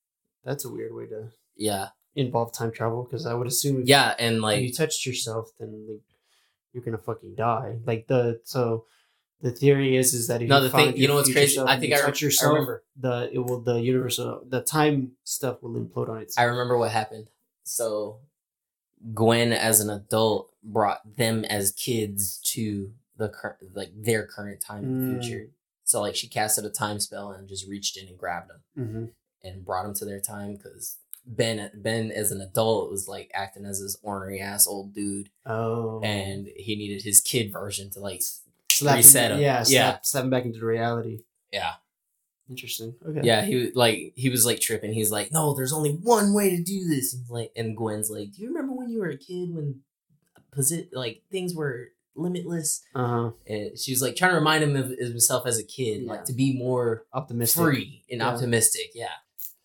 That's a weird way to. Yeah, involve time travel, because I would assume if yeah, and like you touched yourself, then like, you're gonna fucking die. Like the so the theory is is that if no, you the thing you know what's crazy? I think you I, touch re- yourself, I remember the it will the universe uh, the time stuff will implode on itself. I remember what happened. So Gwen as an adult brought them as kids to the cur- like their current time in the future. Mm. So like she casted a time spell and just reached in and grabbed them mm-hmm. and brought them to their time, because Ben Ben as an adult was like acting as this ornery ass old dude. Oh, and he needed his kid version to like slap reset him. him. Yeah, yeah, slap, slap him back into reality. Yeah, interesting. Okay. Yeah, he like he was like tripping. He's like, no, there's only one way to do this. And like, and Gwen's like, do you remember when you were a kid when, posi- like things were limitless? Uh-huh. And she was like trying to remind him of, of himself as a kid, yeah. like to be more optimistic, free and yeah. optimistic. Yeah.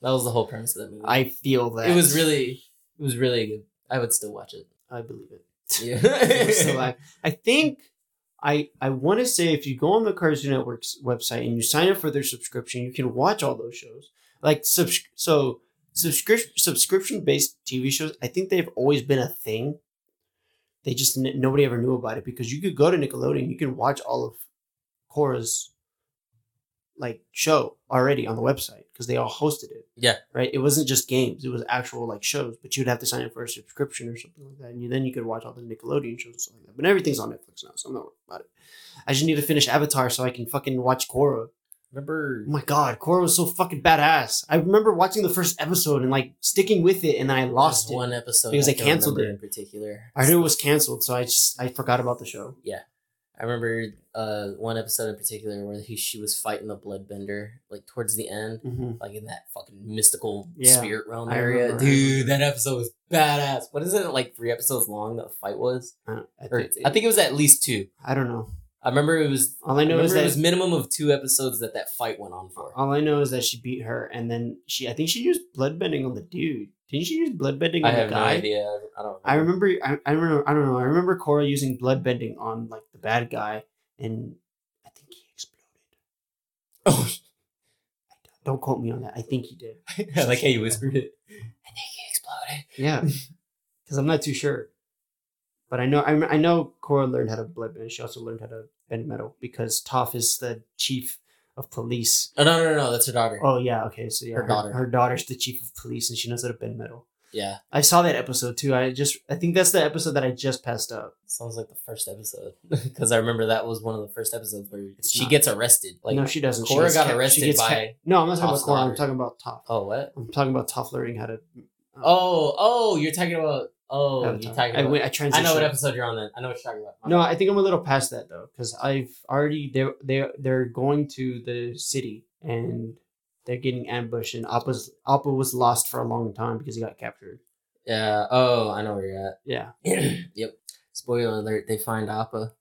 That was the whole premise of that movie. I feel that. It was really, it was really good. I would still watch it. I believe it. Yeah. So I, I think, I, I want to say if you go on the Cartoon Network's website and you sign up for their subscription, you can watch all those shows. Like, sub, so subscription subscription-based T V shows, I think they've always been a thing. They just, nobody ever knew about it, because you could go to Nickelodeon, you can watch all of Korra's like show already on the website, because they all hosted it. Yeah, right. It wasn't just games, it was actual like shows, but you'd have to sign up for a subscription or something like that, and you, then you could watch all the Nickelodeon shows and stuff like that. But everything's on Netflix now, so I'm not worried about it. I just need to finish Avatar so I can fucking watch Korra. Remember, oh my god, Korra was so fucking badass. I remember watching the first episode and like sticking with it, and then I lost it. One episode because they canceled it in particular. I knew it was canceled, so I just I forgot about the show. Yeah, I remember uh, one episode in particular where he, she was fighting the bloodbender, like, towards the end, mm-hmm. like, in that fucking mystical yeah, spirit realm area. Dude, that episode was badass. What is it, like, three episodes long that fight was? I, don't, I, or, think, it, I think it was at least two. I don't know. I remember it was... All I know I is that... It was minimum of two episodes that that fight went on for. All I know is that she beat her, and then she... I think she used bloodbending on the dude. Didn't she use bloodbending on I the guy? I have no idea. I don't. I remember. I, I remember. I don't know. I remember Korra using bloodbending on like the bad guy, and I think he exploded. Oh, I don't, don't quote me on that. I think he did. I like how you whispered it. I think he exploded. Yeah, because I'm not too sure, but I know. I, I know Korra learned how to bloodbend. She also learned how to bend metal, because Toph is the chief of police. Oh, no, no, no, no. That's her daughter. Oh, yeah. Okay. So, yeah. Her, her daughter. Her daughter's the chief of police, and she knows how to bend metal. Yeah. I saw that episode, too. I just... I think that's the episode that I just passed up. Sounds like the first episode. Because I remember that was one of the first episodes where it's she not. gets arrested. Like, no, she doesn't. Korra she got kept, arrested she gets by... Kept. No, I'm not talking about Korra. I'm talking about Toph. Oh, what? I'm talking about Toph learning how to... Um, oh, oh, you're talking about... Oh, Avatar. You're talking about... I, went, I, transitioned. I know what episode you're on then. I know what you're talking about. No, I think I'm a little past that, though, because I've already... They're, they're, they're going to the city, and they're getting ambushed, and Appa's, Appa was lost for a long time because he got captured. Yeah. Oh, I know where you're at. Yeah. Yep. Spoiler alert, they find Appa.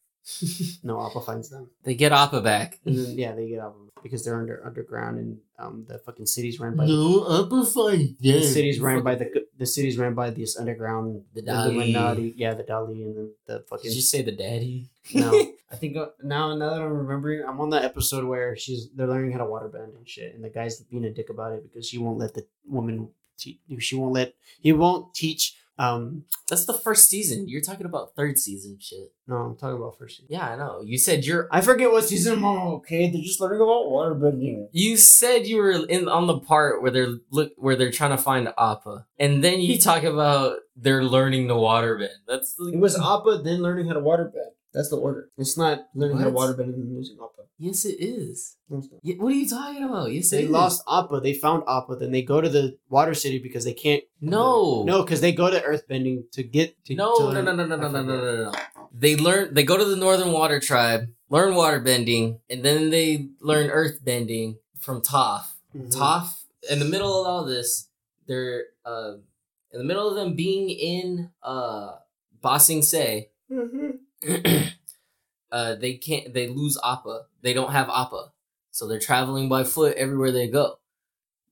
No, Appa finds them. They get Appa back. And then, yeah, they get Appa back, because they're under underground, and um, the fucking city's ran by... No, Appa finds them. The city's ran by the... The city's ran by this underground... The Dali. Yeah, the Dali, and then the fucking... Did you say the daddy? No. I think now, now that I'm remembering, I'm on that episode where she's they're learning how to waterbend and shit, and the guy's being a dick about it because she won't let the woman... Te- she won't let... He won't teach... Um, That's the first season. You're talking about third season shit. No, I'm talking about first season. Yeah, I know. You said you're... I forget what season I'm on, okay? They're just learning about waterbending. You said you were in on the part where they're look where they're trying to find Appa. And then you talk about they're learning to waterbend. That's like, it was Appa, then learning how to waterbend. That's the order. It's not learning what? how to waterbend and then losing Appa. Yes, it is. Yeah, what are you talking about? Yes, they it lost is. Appa. They found Appa. Then they go to the water city because they can't. No, no, because they go to earthbending to get. To, no, to no, no, no, no, no, no, no, no, no. They learn. They go to the Northern Water Tribe, learn waterbending, and then they learn earthbending from Toph. Mm-hmm. Toph. In the middle of all this, they're uh, in the middle of them being in uh, Ba Sing Se. Mm-hmm. uh, they can't. They lose Appa. They don't have Appa, so they're traveling by foot everywhere they go.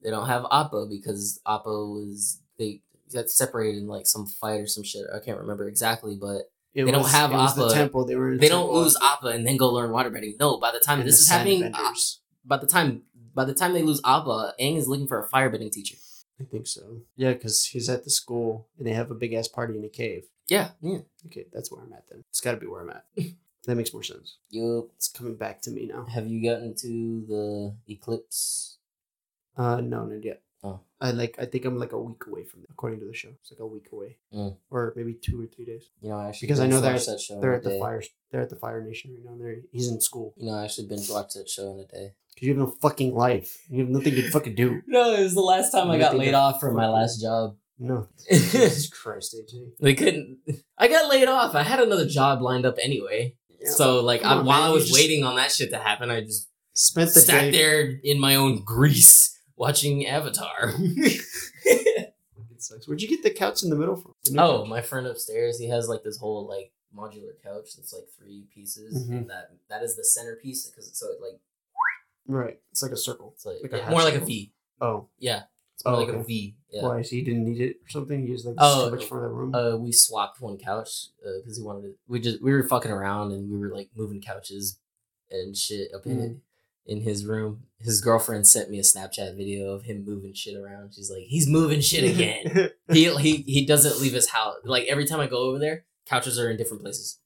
They don't have Appa because Appa was they got separated in like some fight or some shit. I can't remember exactly, but it they was, don't have it Appa. Was the temple they were. In they the don't lose Appa and then go learn waterbending. No, by the time and this the is happening, uh, by the time by the time they lose Appa, Aang is looking for a firebending teacher. I think so. Yeah, because he's at the school and they have a big ass party in a cave. Yeah. Yeah. Okay, that's where I'm at then. It's got to be where I'm at. That makes more sense. Yup. It's coming back to me now. Have you gotten to the eclipse? Uh, no, not yet. Oh. I like. I think I'm like a week away from that, according to the show. It's like a week away, mm. or maybe two or three days. You know, I actually because I know they're that show they're at the day. fire. They're at the Fire Nation right now. There, he's in school. You know, I actually binge watched that show in a day. Cause you have no fucking life. You have nothing to fucking do. No, it was the last time you I got laid off from my last job. No, Jesus Christ, A J. They couldn't. I got laid off. I had another job lined up anyway. Yeah. So like, I, on, while man, I was just... waiting on that shit to happen, I just spent the sat day... there in my own grease. Watching Avatar. Where'd you get the couch in the middle from? The oh, couch? My friend upstairs, he has like this whole like modular couch that's like three pieces. Mm-hmm. And that that is the centerpiece because it's so like right. It's like a circle. It's like, like yeah, a more circle. Like a V. Oh. Yeah. It's more oh, like okay. a V. Yeah. Why? So he didn't need it or something? He was like oh, so much for that room. Uh we swapped one couch because uh, he wanted to we just we were fucking around and we were like moving couches and shit up mm-hmm. in it. In his room, his girlfriend sent me a Snapchat video of him moving shit around. She's like, "He's moving shit again." he he he doesn't leave his house. Like every time I go over there, couches are in different places.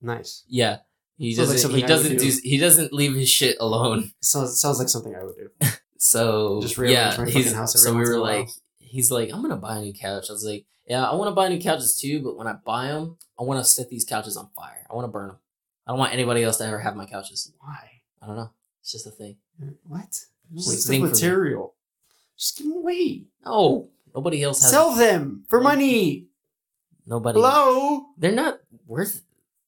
Nice. Yeah, he sounds doesn't. Like he I doesn't do. do. He doesn't leave his shit alone. So it sounds like something I would do. so just yeah, my he's, house so we were like, he's like, "I'm gonna buy a new couch." I was like, "Yeah, I want to buy new couches too, but when I buy them, I want to set these couches on fire. I want to burn them. I don't want anybody else to ever have my couches." Why? I don't know. It's just a thing. What? It's the material. Just give them away. No. Nobody else has. Sell them for money. Nobody. Hello? They're not worth it.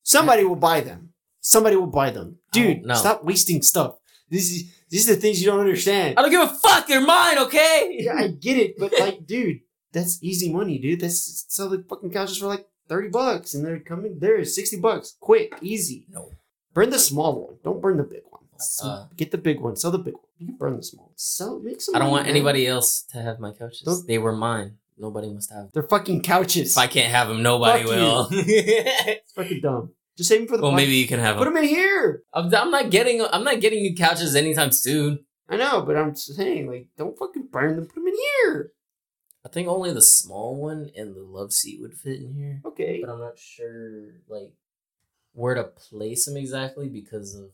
Somebody will buy them. Somebody will buy them. Dude, stop wasting stuff. This is these are the things you don't understand. I don't give a fuck. They're mine, okay? Yeah, I get it. But like, dude, that's easy money, dude. That's sell the fucking couches for like thirty bucks. And they're coming. There is sixty bucks. Quick. Easy. No. Burn the small one. Don't burn the big one. So uh, get the big one. Sell the big one. You can burn the small one. Sell, make some I don't want money. Anybody else to have my couches. Don't, they were mine. Nobody must have them. They're fucking couches. If I can't have them, nobody Fuck will. It's fucking dumb. Just save them for the Well, party. Maybe you can have Put them. Put them in here. I'm, I'm not getting I'm not getting new couches anytime soon. I know, but I'm saying, like, don't fucking burn them. Put them in here. I think only the small one and the love seat would fit in here. Okay. But I'm not sure, like, where to place them exactly because of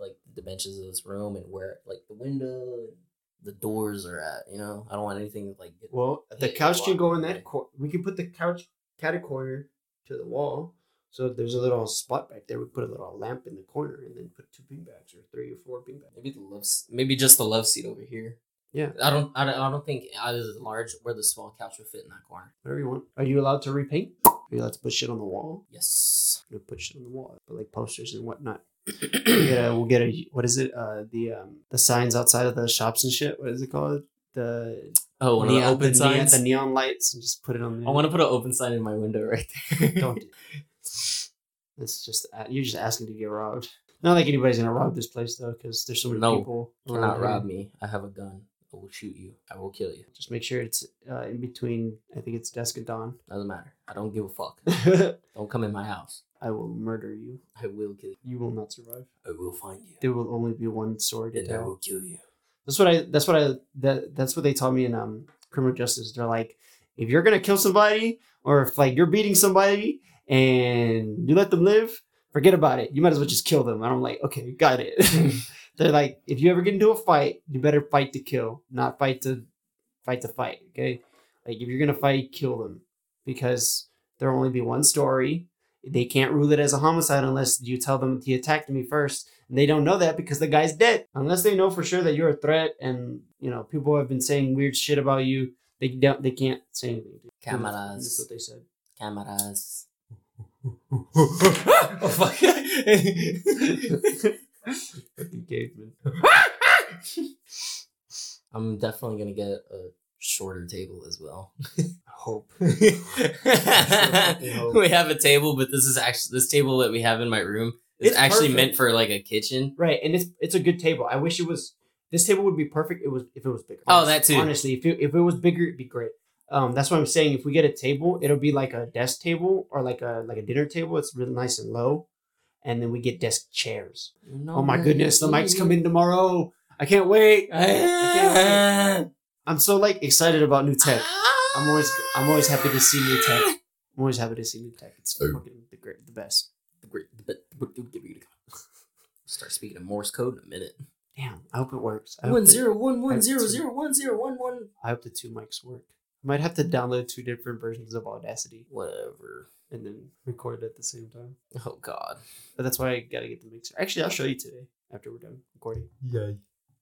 like the dimensions of this room and where like the window the doors are at, you know. I don't want anything like well the couch can go in that cor- we can put the couch cat corner to the wall, so if there's a little spot back there we put a little lamp in the corner and then put two beanbags or three or four beanbags. Maybe the love maybe just the love seat over here. Yeah, I don't I don't, I don't think either the large or the small couch would fit in that corner. Whatever you want. Are you allowed to repaint? Are you allowed to put shit on the wall? Yes, you put shit on the wall, but like posters and whatnot. Yeah, we'll get a what is it? Uh, the um the signs outside of the shops and shit. What is it called? The oh, one neon, of the open the signs, neon, the neon lights, and just put it on there. I want to put an open sign in my window right there. Don't. Do that. It's just you're just asking to get robbed. Not like anybody's gonna rob this place though, because there's so many no, people. No, cannot rob me. I have a gun. I will shoot you. I will kill you. Just make sure it's uh, in between. I think it's dusk and dawn. Doesn't matter. I don't give a fuck. Don't come in my house. I will murder you. I will kill you. You will not survive. I will find you. There will only be one sword, and I will kill you. That's what I. That's what I. That, that's what they taught me in um criminal justice. They're like, if you're gonna kill somebody, or if like you're beating somebody and you let them live, forget about it. You might as well just kill them. And I'm like, okay, got it. They're like, if you ever get into a fight, you better fight to kill, not fight to fight to fight. Okay, like if you're gonna fight, kill them, because there'll only be one story. They can't rule it as a homicide unless you tell them he attacked me first. And they don't know that because the guy's dead. Unless they know for sure that you're a threat, and you know people have been saying weird shit about you, they don't. They can't say anything. Cameras. That's what they said. Cameras. Oh fuck. I'm definitely gonna get a shorter table as well. I hope. I sure hope. We have a table, but this is actually this table that we have in my room is it's actually perfect. Meant for like a kitchen, right? And it's it's a good table. I wish it was. This table would be perfect. It was if it was bigger. Oh, that too. Honestly, if it, if it was bigger, it'd be great. Um, that's what I'm saying. If we get a table, it'll be like a desk table or like a like a dinner table. It's really nice and low. And then we get desk chairs. No oh my goodness, the mic's coming tomorrow. I can't wait. I can't wait. I'm so like excited about new tech. I'm always I'm always happy to see new tech. I'm always happy to see new tech. It's oh. fucking the great, the best, the great, the best. Start speaking of Morse code in a minute. Damn, I hope it works. I one zero one one zero zero one zero one one. I hope the two mics work. I might have to download two different versions of Audacity. Whatever. And then record it at the same time. Oh God! But that's why I gotta get the mixer. Actually, I'll show you today after we're done recording. Yay! I'll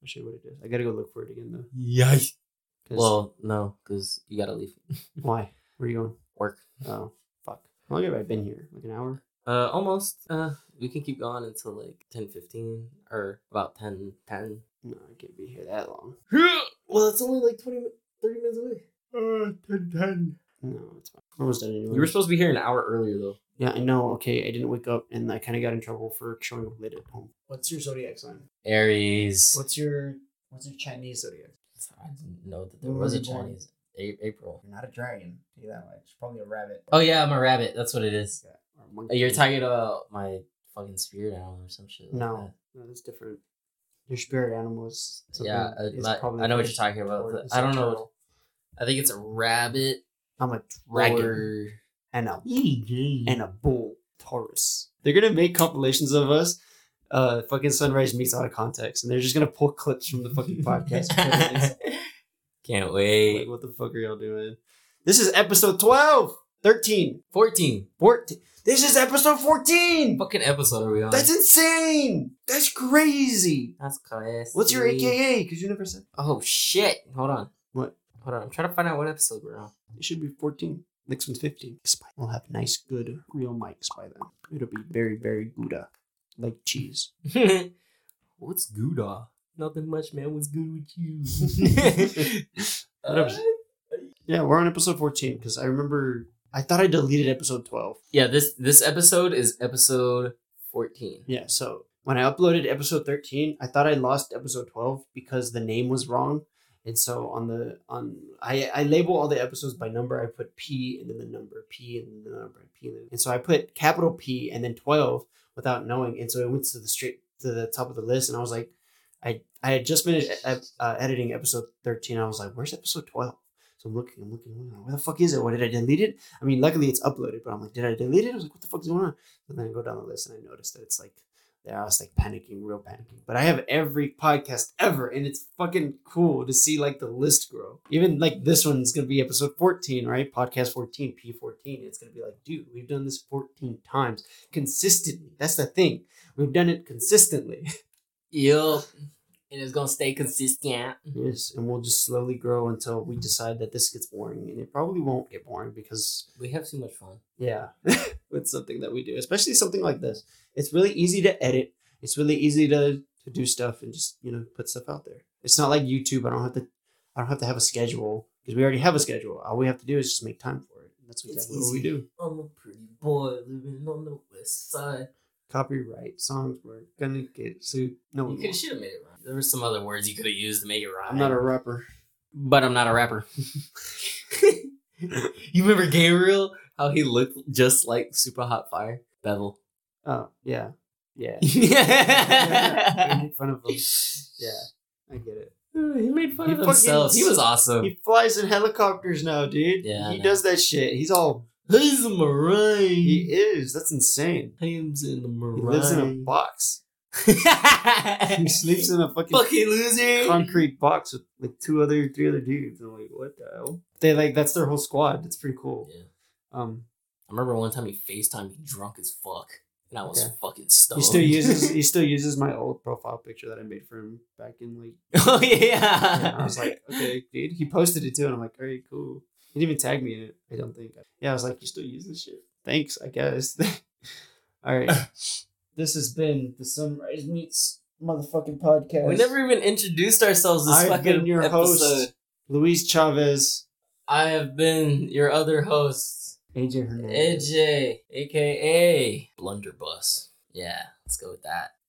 show you what it is. I gotta go look for it again though. Yay! Well, no, because you gotta leave. Why? Where are you going? Work. Oh, fuck. How long have I been here? Like an hour? Uh, almost. Uh, we can keep going until like ten fifteen or about ten ten. No, I can't be here that long. Well, it's only like twenty, thirty minutes away. Uh, ten ten. No, it's fine. Almost done anyway. You were supposed to be here an hour earlier though. Yeah, I know. Okay, I didn't wake up, and I kind of got in trouble for showing up late at home. What's your zodiac sign? Aries. What's your What's your Chinese zodiac? I didn't know that there was a Chinese. A- April. You're not a dragon. Tell you that much. Probably a rabbit. Oh yeah, I'm a rabbit. That's what it is. Yeah. You're talking about my fucking spirit animal or some shit. Like no, that. no, that's different. Your spirit animal is yeah. Uh, my, I know what you're talking about. I don't know. Turtle. I think it's a rabbit. I'm a dragon and a and a bull Taurus. They're gonna make compilations of us. Uh, fucking Sunrise Meets out of context, and they're just gonna pull clips from the fucking podcast. Can't wait. Like, what the fuck are y'all doing? This is episode twelve. thirteen, fourteen, fourteen. This is episode fourteen. What fucking episode are we on? That's insane. That's crazy. That's crazy. What's your A K A? Because you never said. Oh, shit. Hold on. What? Hold on. I'm trying to find out what episode we're on. It should be fourteen. Next one's fifteen. We'll have nice, good, real mics by then. It'll be very, very Gouda. Like cheese. What's Gouda? Nothing much, man. What's good with you? uh, yeah, we're on episode fourteen because I remember... I thought I deleted episode twelve. Yeah, this this episode is episode fourteen. Yeah, so when I uploaded episode thirteen, I thought I lost episode twelve because the name was wrong. And so on the on I, I label all the episodes by number. I put P and then the number, P and then the number, P and then. And so I put capital P and then twelve without knowing. And so it went to the straight to the top of the list, and I was like, I I had just finished uh, editing episode thirteen. I was like, where's episode twelve? So I'm looking, I'm looking, I'm looking, where the fuck is it? What did I delete it? I mean, luckily it's uploaded, but I'm like, did I delete it? I was like, what the fuck's going on? And then I go down the list and I noticed that it's like, there I was like panicking, real panicking. But I have every podcast ever, and it's fucking cool to see like the list grow. Even like this one is going to be episode fourteen, right? Podcast fourteen, P fourteen. It's going to be like, dude, we've done this fourteen times consistently. That's the thing. We've done it consistently. Yup. And it's going to stay consistent. Yes, and we'll just slowly grow until we decide that this gets boring. And it probably won't get boring because... we have too much fun. Yeah, with something that we do. Especially something like this. It's really easy to edit. It's really easy to, to do stuff and just, you know, put stuff out there. It's not like YouTube. I don't have to I don't have to have a schedule because we already have a schedule. All we have to do is just make time for it. And that's exactly what we do. I'm a pretty boy living on the west side. Copyright songs were gonna get sued. No, you could should have made it rhyme. There were some other words you could have used to make it rhyme. I'm not a rapper, but I'm not a rapper. You remember Gabriel? How he looked just like Super Hot Fire Bevel. Oh yeah, yeah. yeah. Made fun of him. Yeah, I get it. He made fun he of himself. He was awesome. He flies in helicopters now, dude. Yeah, he does that shit. He's all. He's a marine. He is. That's insane. He's in the marine. He lives in a box. He sleeps in a fucking, fucking loser. concrete box with like two other, three other dudes. I'm like, what the hell? They like that's their whole squad. It's pretty cool. Yeah. Um, I remember one time he FaceTimed me drunk as fuck, and I was yeah. fucking stoned. He still uses. He still uses my old profile picture that I made for him back in like. Oh yeah. And I was like, okay, dude. He posted it too, and I'm like, all right, cool. He didn't even tag me in it, I don't think. Yeah, I was like, you still use this shit? Thanks, I guess. All right. This has been the Sunrise Meets motherfucking podcast. We never even introduced ourselves this I've fucking been your episode. Host, Luis Chavez. I have been your other host, A J Hernandez. A J, a k a. Blunderbuss. Yeah, let's go with that.